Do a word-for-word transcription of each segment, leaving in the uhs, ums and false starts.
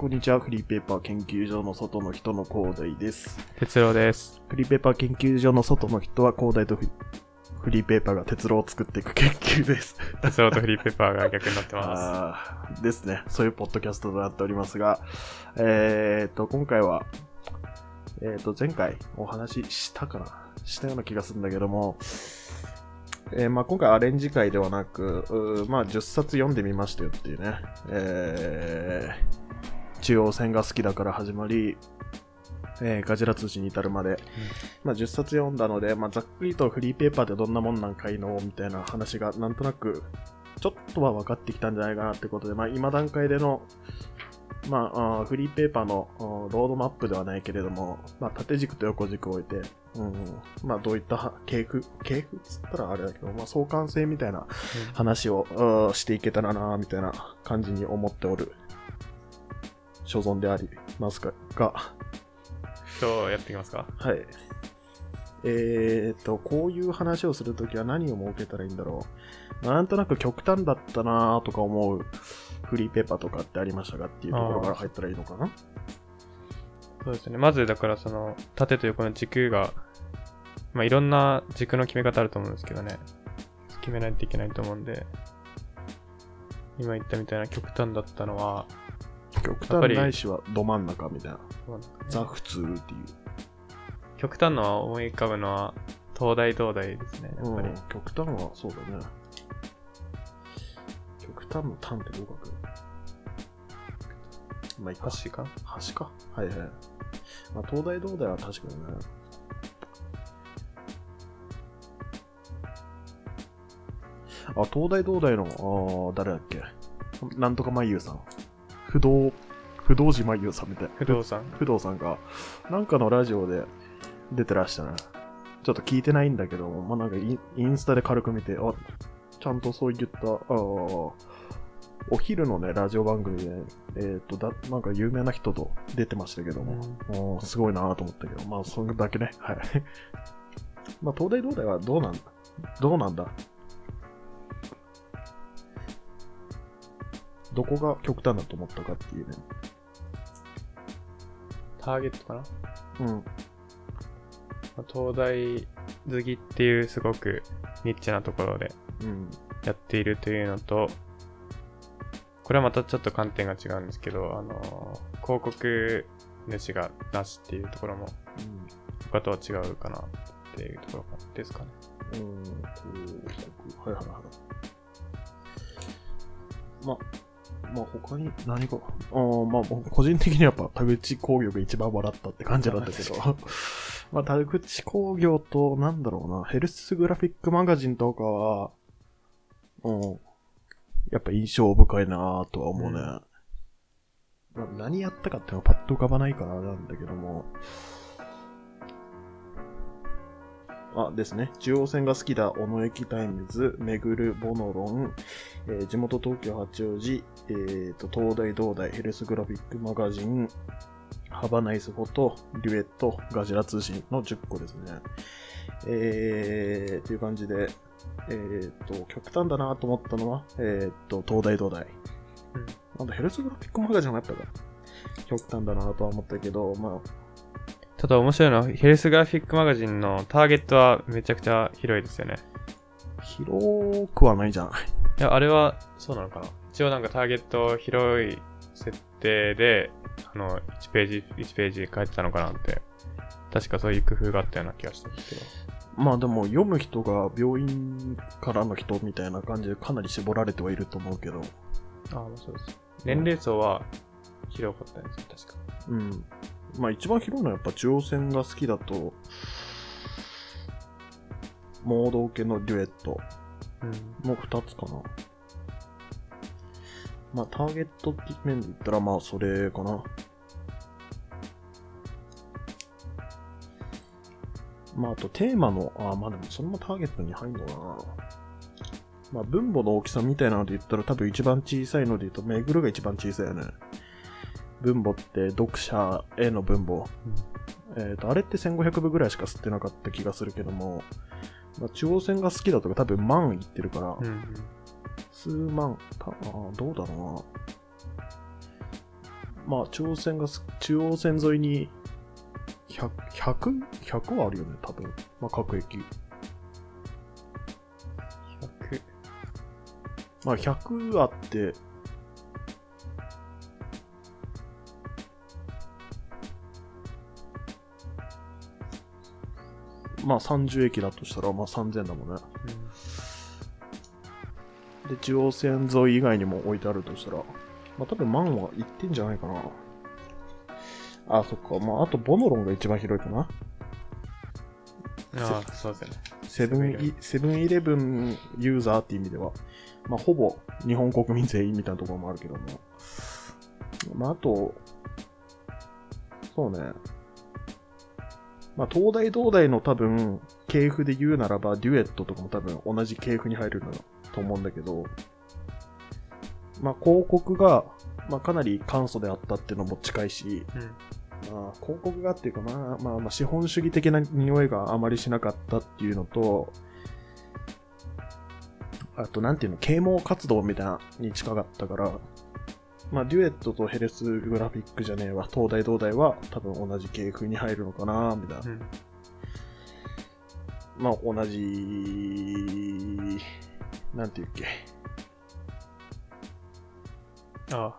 こんにちは、フリーペーパー研究所の外の人の広大です。哲郎です。フリーペーパー研究所の外の人は広大とフリ、フリーペーパーが哲郎を作っていく研究です。哲郎とフリーペーパーが逆になってます。あですね。そういうポッドキャストとなっておりますが、えーと、今回は、えーと、前回お話ししたかなしたような気がするんだけども、えーまあ、今回アレンジ会ではなく、まあ、じゅっさつ読んでみましたよっていうね、えー、中央線が好きだから始まり、えー、ガジラ通信に至るまで、うんまあ、じゅっさつ読んだので、まあ、ざっくりとフリーペーパーってどんなもんなんかいのみたいな話がなんとなくちょっとは分かってきたんじゃないかなってことで、まあ、今段階での、まあ、あフリーペーパーのーロードマップではないけれども、まあ、縦軸と横軸を置いてうんまあ、どういった系譜系譜っつったらあれだけど、まあ、相関性みたいな話を、うん、していけたらなみたいな感じに思っておる所存でありますがどうやっていきますか。はいえーとこういう話をするときは何を設けたらいいんだろう。なんとなく極端だったなとか思うフリーペーパーとかってありましたかっていうところから入ったらいいのかな。そうですね。まずだからその縦と横の軸が、まあ、いろんな軸の決め方あると思うんですけどね、決めないといけないと思うんで、今言ったみたいな極端だったのは極端ないしはど真ん中みたいな、ザ普通っていう極端のは思い浮かぶのは東大東大ですね。やっぱり、うん、極端はそうだね。極端の端ってどう書く？まあ、端か端かはいはい、まあ、東大東大は確かにねあ東大東大のあ誰だっけなんとかまゆさん不動不動寺まゆさんみたいな不動さん不動さんがなんかのラジオで出てらしたね。ちょっと聞いてないんだけど、まあ、なんか イ, インスタで軽く見てあちゃんとそういったあお昼のねラジオ番組で、えー、とだなんか有名な人と出てましたけども、うん、すごいなと思ったけど、まあそれだけね、はい。まあ東大東大はどうなんだどうなんだどこが極端だと思ったかっていうね。ターゲットかな。うん。東大好きっていうすごくニッチなところでやっているというのと。うんこれはまたちょっと観点が違うんですけど、あのー、広告主がなしっていうところも、うん、他とは違うかなっていうところですかね。うん、広告、はいはいはい。ま、まあ、他に何か、あまあ、個人的にやっぱ田口工業が一番笑ったって感じなんですけど、まあ、田口工業となんだろうな、ヘルスグラフィックマガジンとかは、うん。やっぱ印象深いなぁとは思うね、うん、何やったかっていうのはパッと浮かばないからなんだけどもあですね中央線が好きだ尾野駅タイムズめぐるボノロン、えー、地元東京八王子、えー、と東大東大ヘルスグラフィックマガジンハバナイスフォトデュエットガジラ通信のじゅっこですねえー、っていう感じでえー、っと極端だなと思ったのは、えー、っと東大東大、うん、なんだヘルスグラフィックマガジンもやったか極端だなとは思ったけど、まあ、ただ面白いのはヘルスグラフィックマガジンのターゲットはめちゃくちゃ広いですよね。広くはないじゃない。いやあれはそうなのかな。一応なんかターゲット広い設定であのいちページいちページ書いてたのかなって確かそういう工夫があったような気がしたんですけど。まあでも読む人が病院からの人みたいな感じでかなり絞られてはいると思うけど。ああ、そうです。年齢層は広かったですね、確か。うん。まあ一番広いのはやっぱ中央線が好きだと、盲導犬のデュエットのふたつかな。うん、まあターゲット面で言ったらまあそれかな。まあ、あとテーマの、あまあでもそれもターゲットに入るのかな。まあ分母の大きさみたいなので言ったら多分一番小さいので言うとめぐるが一番小さいよね。分母って読者への分母。うん、えっと、あれってせんごひゃくぶぐらいしか吸ってなかった気がするけども、まあ、中央線が好きだとか多分万いってるから、うん、数万、たあどうだろうな。まあ中央線が中央線沿いにひゃく、ひゃく、ひゃくはあるよね多分、まあ、各駅ひゃく、まあひゃくあってまあさんじゅうえきだとしたらまあさんぜんだもんね、うん、で中央線沿い以外にも置いてあるとしたらまあ多分万はいってんじゃないかな。あ, あ、そっか。まああとボノロンが一番広いかな。ああ、そうですね。セブンセブンイレブンユーザーっていう意味では、まあほぼ日本国民全員みたいなところもあるけども、まああとそうね。まあ東大東大の多分系譜で言うならばデュエットとかも多分同じ系譜に入るんだと思うんだけど、まあ広告がまあかなり簡素であったっていうのも近いし。うん、まあ、広告がっていうか、まあ、まあまあ資本主義的な匂いがあまりしなかったっていうのと、あとなんていうの、啓蒙活動みたいなに近かったから、まあデュエットとヘレスグラフィックじゃねえわ、東大東大は多分同じ系譜に入るのかなみたいな、うん、まあ同じなんていうっけ、ああ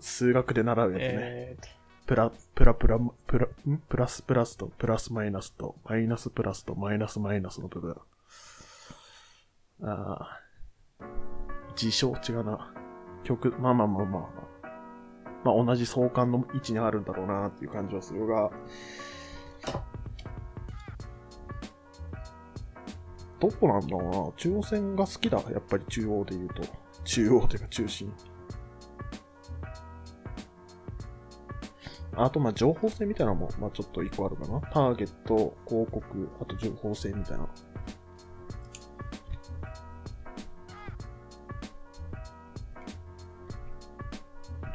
数学で習うやつね。えー、プラ、プラプラ、プラ、んプラスプラスと、プラスマイナスと、マイナスプラスと、マイナスマイナスの部分。ああ。事象違うな。曲、まあまあまあまあまあ。まあ同じ相関の位置にあるんだろうなっていう感じはするが、どこなんだろうな。中央線が好きだ。やっぱり中央で言うと。中央というか中心。あとまあ情報性みたいなのもまあちょっと一個あるかな。ターゲット、広告、あと情報性みたいな。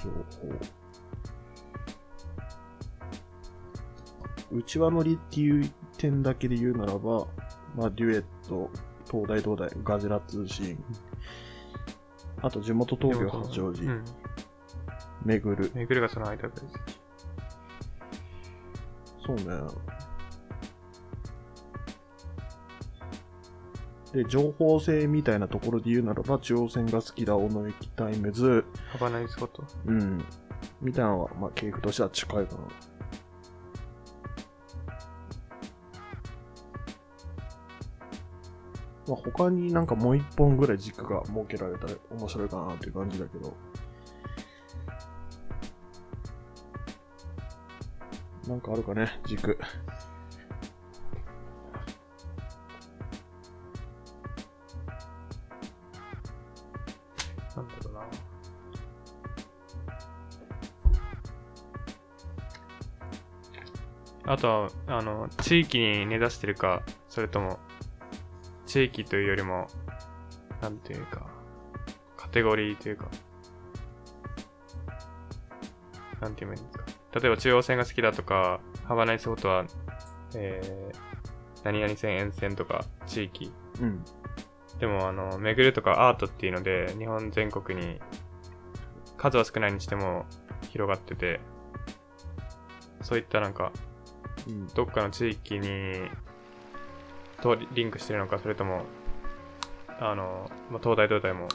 情報。内輪乗りっていう点だけで言うならば、まあデュエット、東大東大、ガジラ通信、あと地元東京八王子、うん、めぐる。めぐるがその間です。そうね。で、情報性みたいなところで言うならば、中央線が好きだ、尾野駅タイムズ、ハバナイズこと。うん。みたいなのは、まあ、系譜としては近いかな。まあ、他になんかもう一本ぐらい軸が設けられたら面白いかなっていう感じだけど。なんかあるかね、軸。なんだろうな。あとはあの地域に根ざしてるか、それとも地域というよりもなんていうかカテゴリーというか、なんて言えばいいんですか。例えば中央線が好きだとか、ハバナイスホットは、えー、何々線沿線とか地域、うん、でもあの巡るとかアートっていうので日本全国に数は少ないにしても広がってて、そういったなんか、うん、どっかの地域にとリンクしてるのか、それともあの、まあ、東大東大も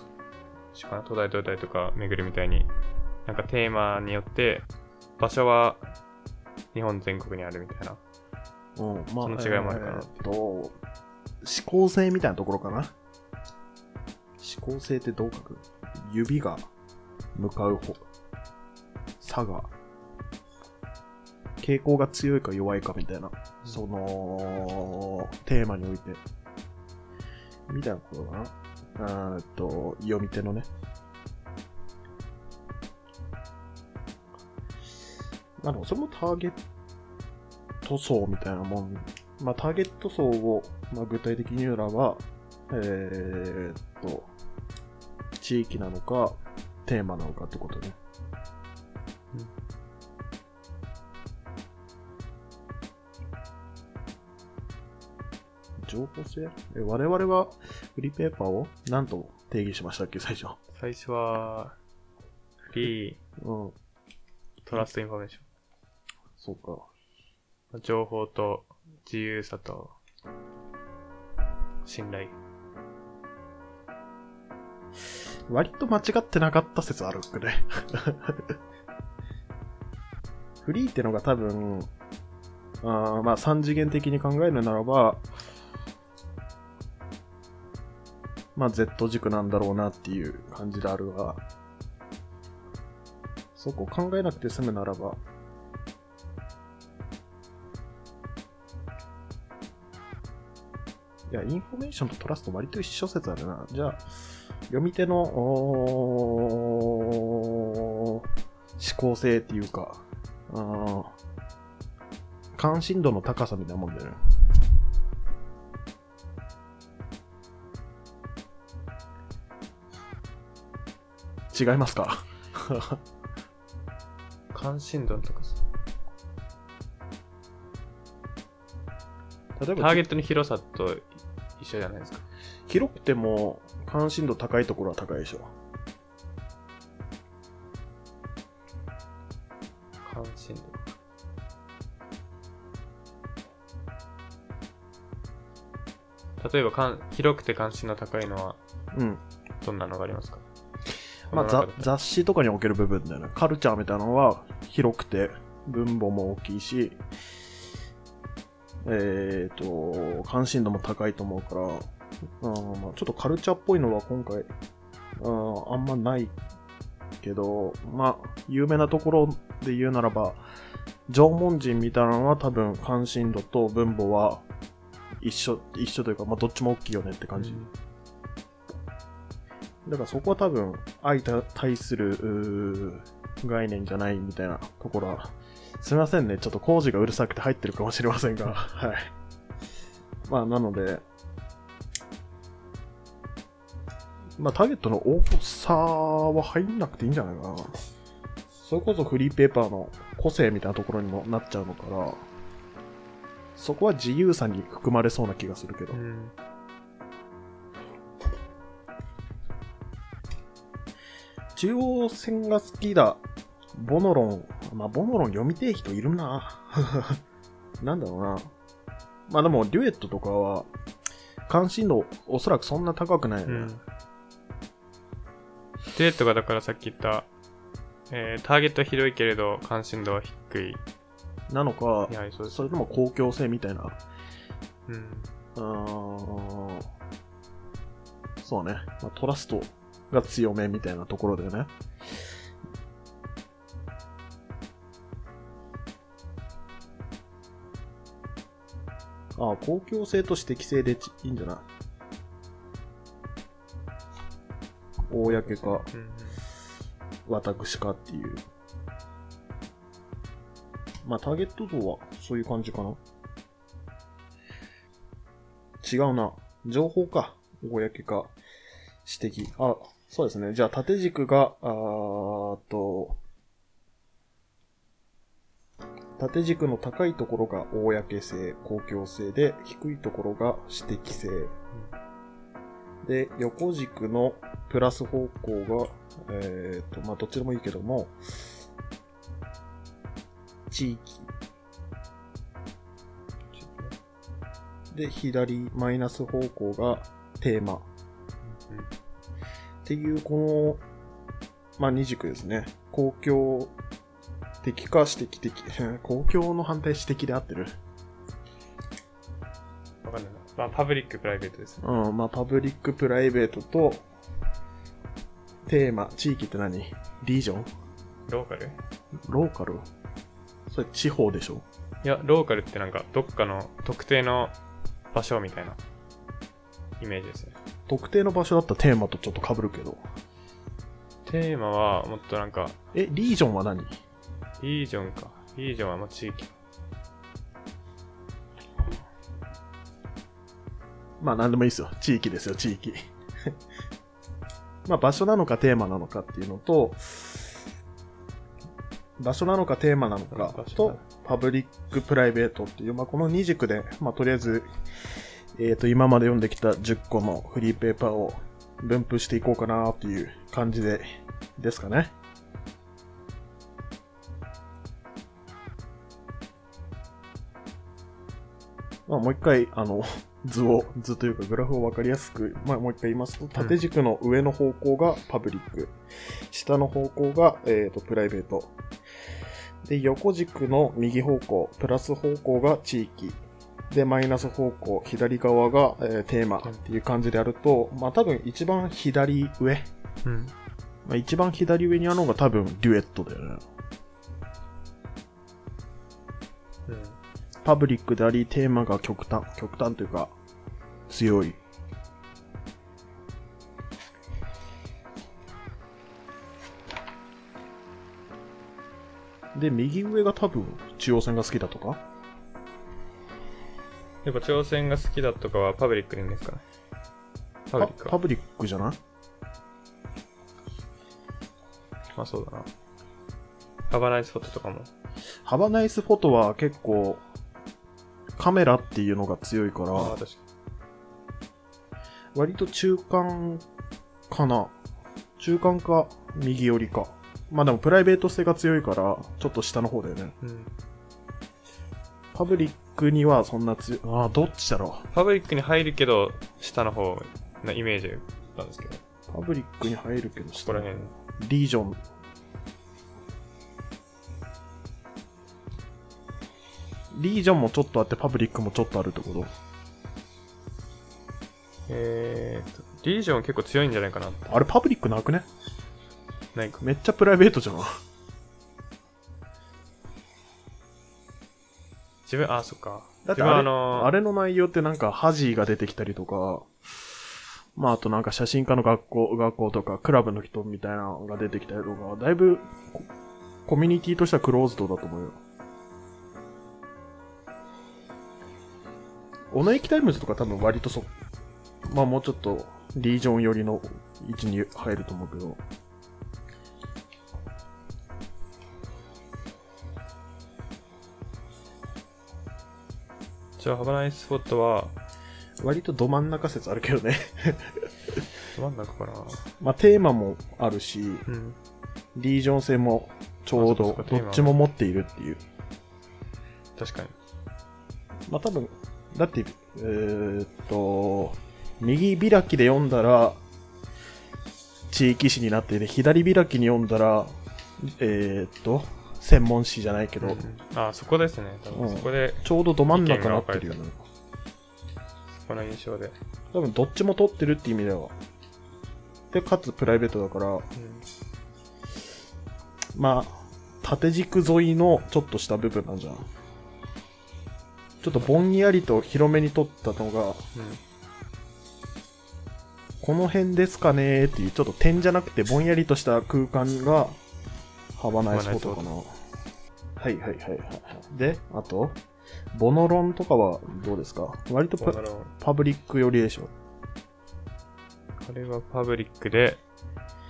東大東大とか巡るみたいになんかテーマによって場所は日本全国にあるみたいな、うん、まあ、その違いもあるかな、えー、っと思考性みたいなところかな。思考性ってどう書く？指が向かう方、差が傾向が強いか弱いかみたいな、そのテーマにおいてみたいなことかな。えっと読み手のね。まあでもそれもターゲット層みたいなもん。まあターゲット層を、まあ、具体的に言うならば、えー、っと、地域なのか、テーマなのかってことね。うん、情報性？え、我々はフリーペーパーを何と定義しましたっけ、最初。最初は、フリー。うん。トラストインフォメーション。そうか。情報と自由さと信頼。割と間違ってなかった説あるくらい。フリーってのが多分、あまあ三次元的に考えるならば、まあ Z 軸なんだろうなっていう感じであるが、そこ考えなくて済むならば、いやインフォメーションとトラスト割と一緒説あるな。じゃあ読み手の思考性っていうか、あ関心度の高さみたいなもんだよね。違いますか？関心度の高さ。例えばターゲットの広さと一緒じゃないですか。広くても関心度高いところは高いでしょ。関心度。例えばかん広くて関心の高いのは、うん、どんなのがありますか？まあ、ざ雑誌とかにおける部分だよね。カルチャーみたいなのは広くて分母も大きいし、えっと関心度も高いと思うから、あまあちょっとカルチャーっぽいのは今回 あ, あんまないけど、まあ有名なところで言うならば縄文人みたいなのは多分関心度と分母は一緒一緒というか、まあどっちも大きいよねって感じ。うんだからそこは多分相対する概念じゃないみたいなところは、すみませんね、ちょっと工事がうるさくて入ってるかもしれませんが、はい。まあなので、まあターゲットの大きさは入んなくていいんじゃないかな。それこそフリーペーパーの個性みたいなところにもなっちゃうのから、そこは自由さに含まれそうな気がするけど。うん中央線が好きだボノロン、まあボノロン読みてえ人いるな。なんだろうな。まあでもデュエットとかは関心度おそらくそんな高くないよね。うん、デュエットがだからさっき言った、えー、ターゲットは広いけれど関心度は低いなのか、やはりそうです。それとも公共性みたいな。うん。あそうね。まあ、トラスト。が強めみたいなところだよね。ああ、公共性と指摘性でいいんじゃない？公か、うん、私かっていう。まあ、ターゲット像はそういう感じかな。違うな。情報か、公か、指摘。あ、そうですね。じゃあ縦軸があーっと縦軸の高いところが公性、公共性で低いところが指摘性、うん、で横軸のプラス方向がえーっとまあどっちでもいいけども地域で左マイナス方向がテーマっていうこのまあ二軸ですね。公共的か私的的公共の反対私的で合ってる。わかんないな。まあパブリックプライベートですね。うんまあパブリックプライベートとテーマ地域って何？リージョン？ローカル？ローカル？それ地方でしょ？いやローカルってなんかどっかの特定の場所みたいなイメージですね。特定の場所だったらテーマとちょっと被るけど。テーマはもっとなんか。え、リージョンは何？リージョンか。リージョンはもう地域。まあ何でもいいですよ。地域ですよ、地域。まあ場所なのかテーマなのかっていうのと、場所なのかテーマなのかと、パブリックプライベートっていう、まあこのに軸で、まあとりあえず、えーと、今まで読んできたじゅっこのフリーペーパーを分布していこうかなっていう感じでですかね。まあ、もう一回あの図を図というかグラフを分かりやすく、まあ、もう一回言いますと、縦軸の上の方向がパブリック、うん、下の方向が、えーと、プライベートで、横軸の右方向、プラス方向が地域で、マイナス方向、左側が、えー、テーマっていう感じでやると、まあ多分一番左上、うんまあ、一番左上にあるのが多分デュエットだよね。うん、パブリックであり、テーマが極端極端というか強い。で、右上が多分中央線が好きだとか、やっぱ中央線が好きだとかはパブリックでいいんですかね。パブリックパブリックじゃない？まあそうだな。ハバナイスフォトとかも。ハバナイスフォトは結構カメラっていうのが強いから、ああ確かに割と中間かな、中間か右寄りか。まあでもプライベート性が強いからちょっと下の方だよね、うん、パブリックにはそんな強い、ああどっちだろう。パブリックに入るけど下の方なイメージなんですけど、パブリックに入るけど下の方、ここら辺リージョンリージョンもちょっとあって、パブリックもちょっとあるってこと。えーとリージョン結構強いんじゃないかなって。あれパブリックなくね？ないか。めっちゃプライベートじゃん。自分、あ、そっか。だってあれ、あのー、あれの内容ってなんかハジーが出てきたりとか、まああとなんか写真家の学校学校とかクラブの人みたいなのが出てきたりとか、だいぶコミュニティとしてはクローズドだと思うよ。尾野駅タイムズとか多分割とそ、まあもうちょっとリージョン寄りの位置に入ると思うけど。じゃあハバナイスフォットは割とど真ん中説あるけどね。ど真ん中かな。まあテーマもあるし、うん、リージョン性もちょうどどっちも持っているっていう。確かに。まあ多分。だって、えー、っと、右開きで読んだら、地域誌になってて、左開きに読んだら、えー、っと、専門誌じゃないけど。うん、あ、そこですね。多分そこで、うん。ちょうどど真ん中になってるよね。そこの印象で。多分どっちも取ってるって意味では。で、かつプライベートだから、うん、まあ、縦軸沿いのちょっとした部分なんじゃん。ちょっとぼんやりと広めに撮ったのが、うん、この辺ですかねーっていうちょっと点じゃなくてぼんやりとした空間がハバナイスフォトかな。はいはいはいはい。で、あとボノロンとかはどうですか？割と パ, パブリック寄りでしょ。これはパブリックで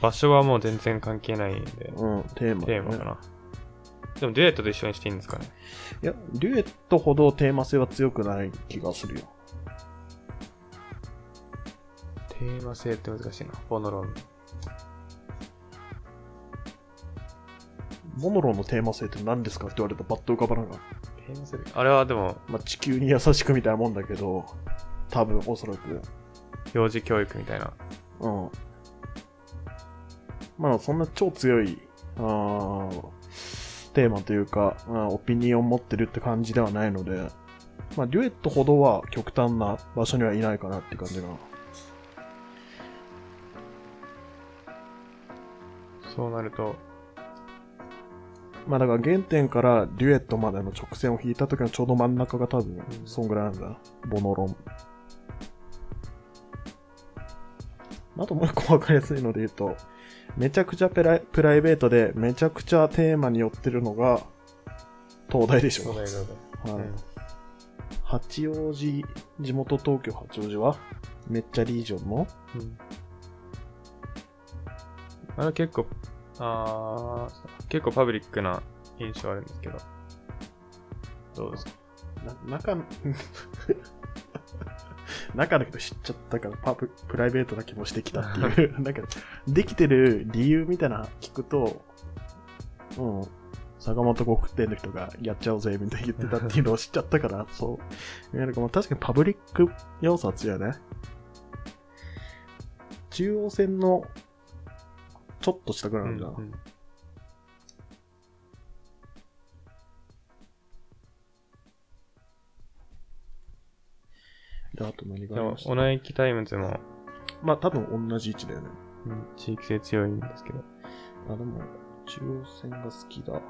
場所はもう全然関係ないんで、うん、テーマ、ね、テーマかな。でもデュエットと一緒にしていいんですかね。いや、デュエットほどテーマ性は強くない気がするよ。テーマ性って難しいな。ボノロン。ボノロンのテーマ性って何ですかって言われたらバッと浮かばなかった。テーマ性あれはでも、まあ、地球に優しくみたいなもんだけど、多分おそらく幼児教育みたいな。うん。まあそんな超強い。ああ。テーマというか、うん、オピニオン持ってるって感じではないので、まあ、デュエットほどは極端な場所にはいないかなって感じが。そうなると、まあだから原点からデュエットまでの直線を引いた時のちょうど真ん中が多分、うん、そんぐらいなんだ。ボノロン。あともう一個分かりやすいので言うと、めちゃくちゃプライ、プライベートでめちゃくちゃテーマに寄ってるのが東大でしょ。東大、はい、うん、八王子、地元東京八王子はめっちゃリージョンの、うん、あれ結構あ結構パブリックな印象あるんですけど、どうですか？な中中だけど知っちゃったからパブプライベートな気もしてきたっていうなんかできてる理由みたいな聞くと、うん、坂本国店の人がやっちゃおうぜみたいに言ってたっていうのを知っちゃったからそうなんかもう確かにパブリック要素は強いね。中央線のちょっと下くらいなんだ、うんうん、であと何がありました。でも尾駅タイムズもまあ多分同じ位置だよね、うん、地域性強いんですけど、あでも中央線が好きだ。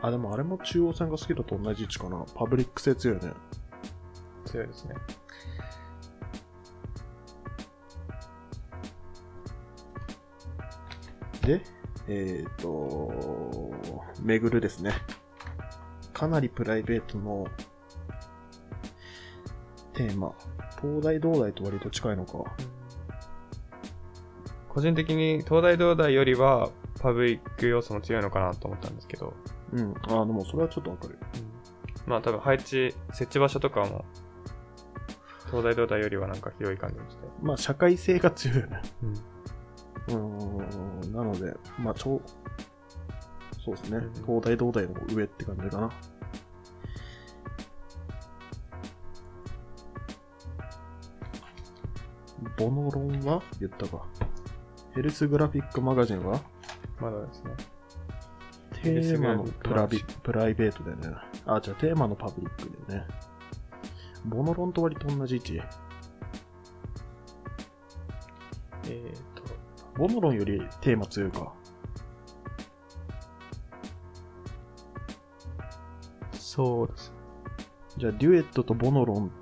あでもあれも中央線が好きだと同じ位置かな。パブリック性強いね。強いですね。で、えっと、めぐるですね。かなりプライベートのテーマ。東大東大と割と近いのか。個人的に東大東大よりはパブリック要素も強いのかなと思ったんですけど。うん。あ、でもそれはちょっとわかる。うん、まあ多分配置、設置場所とかも東大東大よりはなんか広い感じにして。まあ社会性が強いよね。うんうーんなので、まあ、ちょ、そうですね、東大東大の上って感じかな。ボノロンは言ったか。ヘルスグラフィックマガジンはまだですね。テーマのプラビ、プライベートでね。あ、じゃあテーマのパブリックでね。ボノロンと割と同じ位置。えーボノロンよりテーマ強いか。そうです。じゃあデュエットとボノロン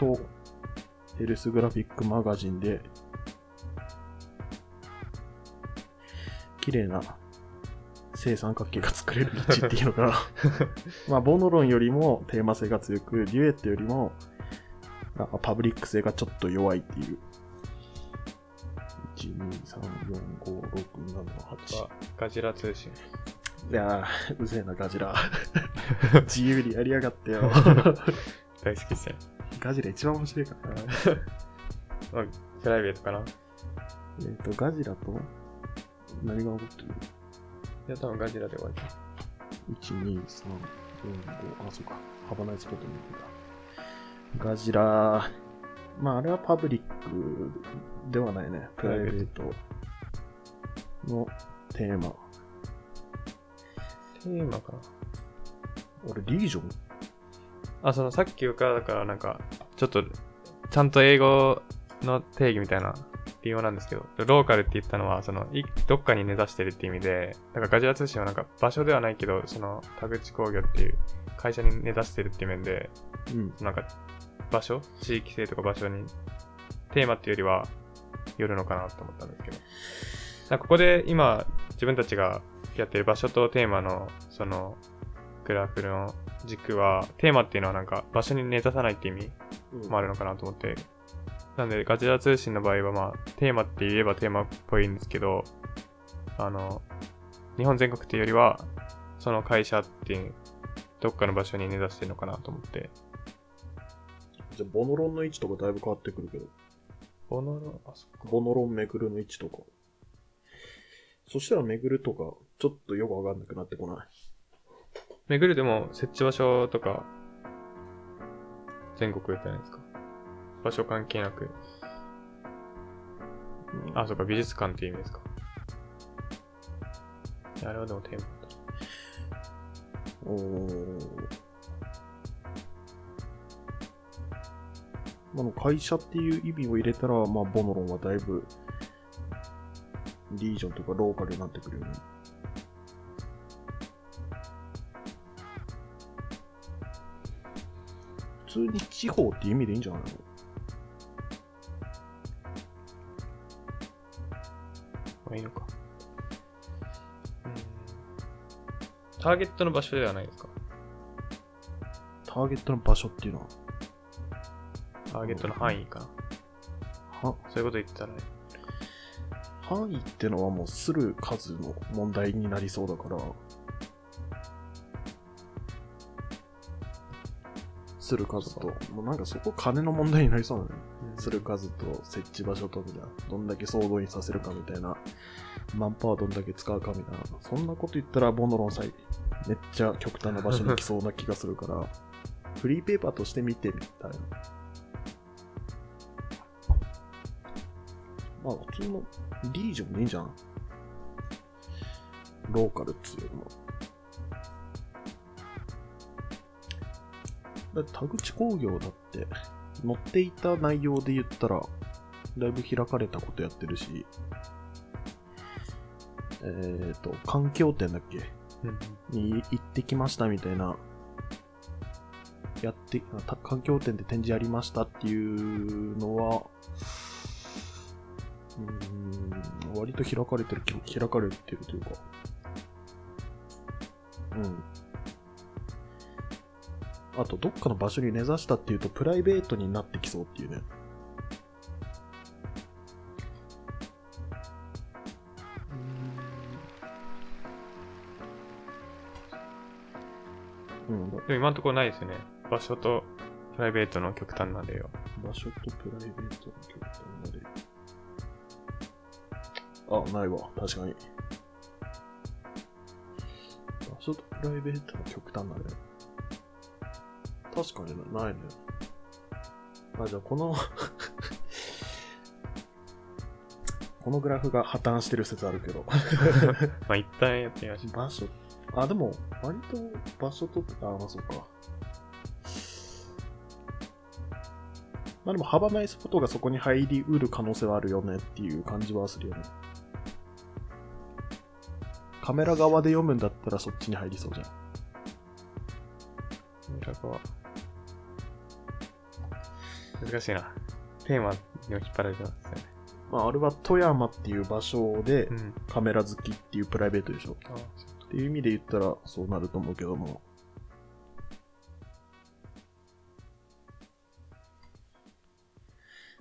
とヘルスグラフィックマガジンで綺麗な正三角形が作れる位置っていうのがまあボノロンよりもテーマ性が強く、デュエットよりもなんかパブリック性がちょっと弱いっていう。いち に さん よん ご ろく なな はちガジラ通信。いやーうぜえなガジラ自由にやりやがってよ大好きっすねガジラ一番面白いからな、まあ、プライベートかな。えっ、ー、とガジラと何が起こってる。いや多分ガジラで終わり。 いち に さん よん ご あそうか幅ないスポットに行くんだガジラ。まああれはパブリックではないね。プライベートのテーマ。テーマかな。俺リージョン。あ、そのさっきからだからなんかちょっとちゃんと英語の定義みたいな微妙なんですけど、ローカルって言ったのはそのどっかに根ざしてるって意味で、だからガジラ通信はなんか場所ではないけどその田口工業っていう会社に根ざしてるって面で、うん、なんか。場所地域性とか場所にテーマっていうよりはよるのかなと思ったんですけど、なんかここで今自分たちがやってる場所とテーマのそのグラフの軸はテーマっていうのはなんか場所に根ざさないって意味もあるのかなと思って、うん、なんでガジラ通信の場合はまあテーマって言えばテーマっぽいんですけど、あの日本全国っていうよりはその会社っていうどっかの場所に根ざしてるのかなと思って。じゃあボノロンの位置とかだいぶ変わってくるけど。ボノロン、あ、そっか。ボノロン、めぐるの位置とか。そしたらめぐるとか、ちょっとよくわかんなくなってこない。めぐるでも設置場所とか、全国じゃないですか。場所関係なく。うん、あ、そっか、美術館っていう意味ですか。あれはでもテーマだ。おー。会社っていう意味を入れたら、まあ、ボノロンはだいぶリージョンとかローカルになってくるよね。普通に地方っていう意味でいいんじゃないの。まあいいのか、うん、ターゲットの場所ではないですか。ターゲットの場所っていうのはターゲットの範囲かな。はそういうこと言ってたらね。範囲ってのはもうする数の問題になりそうだから、する数と、もうなんかそこ金の問題になりそうなのね、うん、する数と設置場所とみたいな、どんだけ総動員させるかみたいな、マンパワーどんだけ使うかみたいな、そんなこと言ったらボノロン祭めっちゃ極端な場所に来そうな気がするからフリーペーパーとして見てみたいな。まあ普通のリージョンでいいんじゃん、ローカルっつうよりも。田口工業だって載っていた内容で言ったらだいぶ開かれたことやってるし、えーと環境展だっけ、うん、に行ってきましたみたいな、やって環境展で展示やりましたっていうのはうーん割と開かれてる開かれてるというか、うん。あとどっかの場所に根ざしたっていうとプライベートになってきそうっていうね。うん。でも今のところないですよね。場所とプライベートの極端な例は。場所とプライベートの極端な例。あ、ないわ。確かに。場所とプライベートの極端な例。確かにないね。あ、じゃあこのこのグラフが破綻してる説あるけどまあ一旦やってみましょう。場所、あ、でも割と場所と、あ、まあそうか、まあでも幅ないスポットがそこに入りうる可能性はあるよねっていう感じはするよね。カメラ側で読むんだったらそっちに入りそうじゃん。カメラ側難しいな。テーマに引っ張られてますよね。まあ、あれは富山っていう場所でカメラ好きっていうプライベートでしょ、うん、っていう意味で言ったらそうなると思うけども。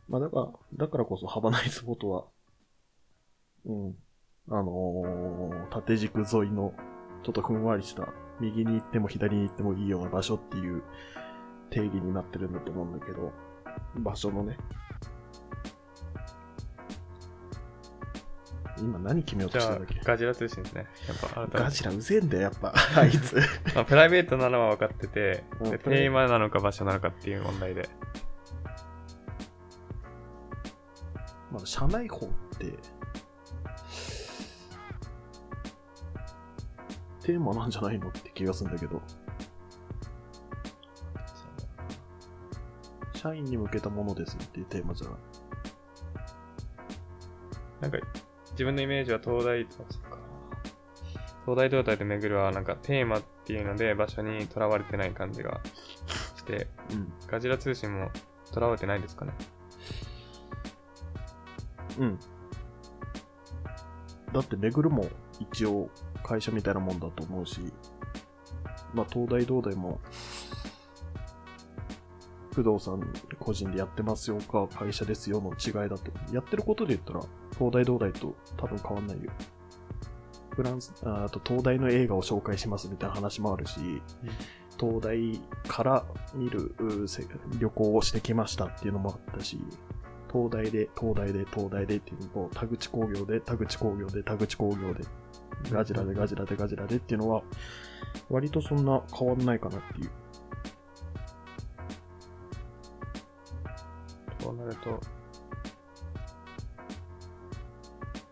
まあ、だから、だからこそ幅ないスポットは、うん、あのー、縦軸沿いのちょっとふんわりした右に行っても左に行ってもいいような場所っていう定義になってるんだと思うんだけど、場所のね、今何決めようとしてるんだっけ。ガジラ通信ですね。やっぱあなたガジラうぜえんだよやっぱあいつ、まあ、プライベートなのは分かってて、でテーマなのか場所なのかっていう問題で、まあ、社内法ってテーマなんじゃないのって気がするんだけど、社員に向けたものですっていうテーマじゃない。なんか自分のイメージは東大とか東大東大で巡るはなんかテーマっていうので場所にとらわれてない感じがして、うん、ガジラ通信もとらわれてないですかね。うん。だって巡るも一応会社みたいなもんだと思うし、まあ東大東大も不動産個人でやってますよか会社ですよの違いだと、やってることで言ったら東大東大と多分変わんないよ。フランス、あと東大の映画を紹介しますみたいな話もあるし、うん、東大から見る旅行をしてきましたっていうのもあったし、東大で東大で東大でっていうのを田口工業で田口工業で田口工業でガジラでガジラでガジラでっていうのは割とそんな変わんないかなっていう。そうなると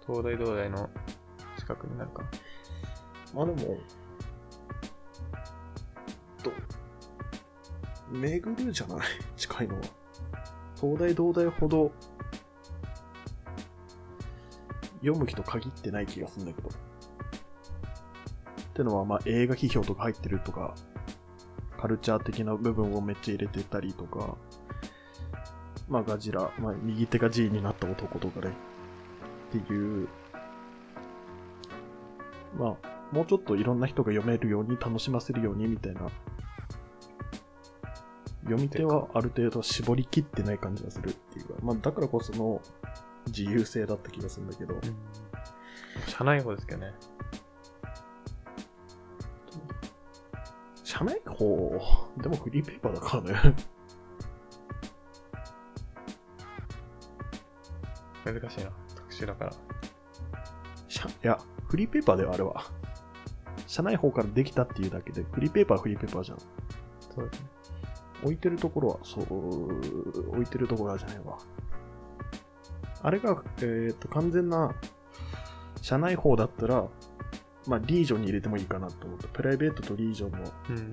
東大東大の近くになるか。まあでもと巡るじゃない近いのは。東大東大ほど読む人限ってない気がするんだけど。ってのは、まあ映画批評とか入ってるとか、カルチャー的な部分をめっちゃ入れてたりとか、まあガジラ、まあ右手が G になった男とかね、っていう、まあもうちょっといろんな人が読めるように楽しませるようにみたいな、読み手はある程度絞り切ってない感じがするっていうか、まあだからこその自由性だった気がするんだけど、社内法ですけどね。社名法でもフリーペーパーだからね難しいな、特殊だから。社いやフリーペーパーだよあれは。社内法からできたっていうだけでフリーペーパーはフリーペーパーじゃん。そうですね。置いてるところはそう置いてるところはじゃないわ。あれがえっと完全な社内法だったら。まあ、リージョンに入れてもいいかなと思って、プライベートとリージョン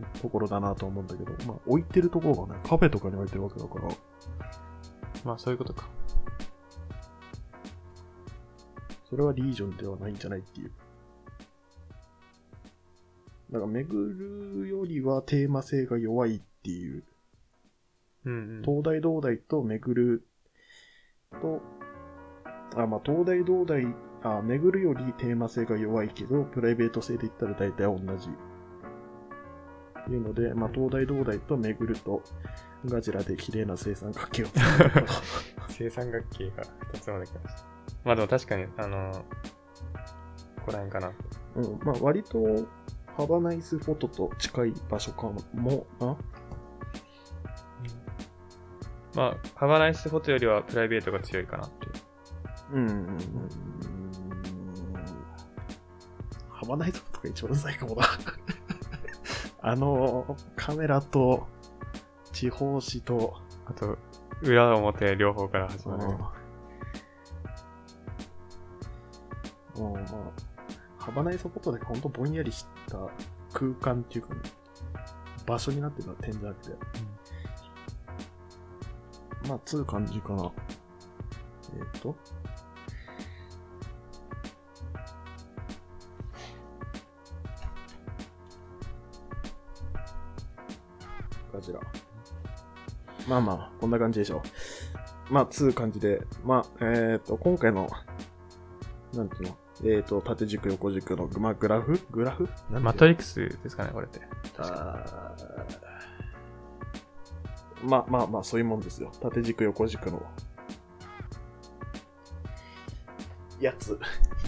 のところだなと思うんだけど、うん、まあ、置いてるところがね、カフェとかに置いてるわけだから。まあ、そういうことか。それはリージョンではないんじゃないっていう。だから、巡るよりはテーマ性が弱いっていう。うんうん、東大東大と巡ると、あ、まあ、東大東大、ああ、巡るよりテーマ性が弱いけど、プライベート性で言ったら大体同じ。っていうので、まあ、東大東大と巡ると、ガジラで綺麗な正三角形を。正三角形がふたつまで来ました。まあでも確かに、あのー、ここら辺かな。うん、まあ割と、ハバナイスフォトと近い場所かも、な、うん、まあ、ハバナイスフォトよりはプライベートが強いかなって。うんうんうん。ハバナイズとか一番最高だ。あの、カメラと、地方紙と、あと、裏表両方から始まる。もう、まあ、ハバナイズフォトでほんとぼんやりした空間っていうかね、場所になってるのは点じゃなくて。うん、まあ、つう感じかな。えっ、ー、と。ガジラ。まあまあ、こんな感じでしょう。まあ、つう感じで。まあ、えっ、ー、と、今回の、なんていうの、えっ、ー、と、縦軸、横軸の、まあ、グラフグラフマトリックスですかね、これって。あまあまあまあ、そういうもんですよ。縦軸、横軸の。やつ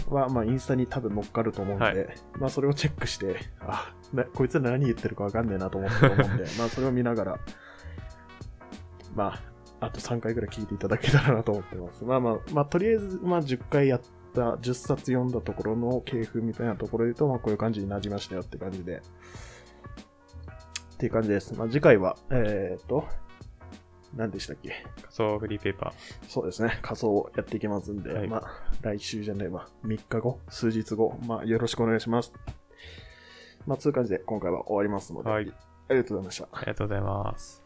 は、まあ、インスタに多分乗っかると思うんで、はい、まあ、それをチェックして、あ、ね、こいつら何言ってるかわかんねえなと思ったと思うんで、まあ、それを見ながら、まあ、あとさんかいぐらい聞いていただけたらなと思ってます。まあまあ、まあ、とりあえず、まあ、じゅっかいやった、じゅっさつ読んだところの系譜みたいなところで言うと、まあ、こういう感じになりましたよって感じで、っていう感じです。まあ、次回は、えーと、何でしたっけ？仮想フリーペーパー。そうですね。仮想をやっていきますんで、はい、まあ、来週じゃないわ。みっかご、数日後、まあ、よろしくお願いします。まあ、そういう感じで今回は終わりますので、はい、ありがとうございました。ありがとうございます。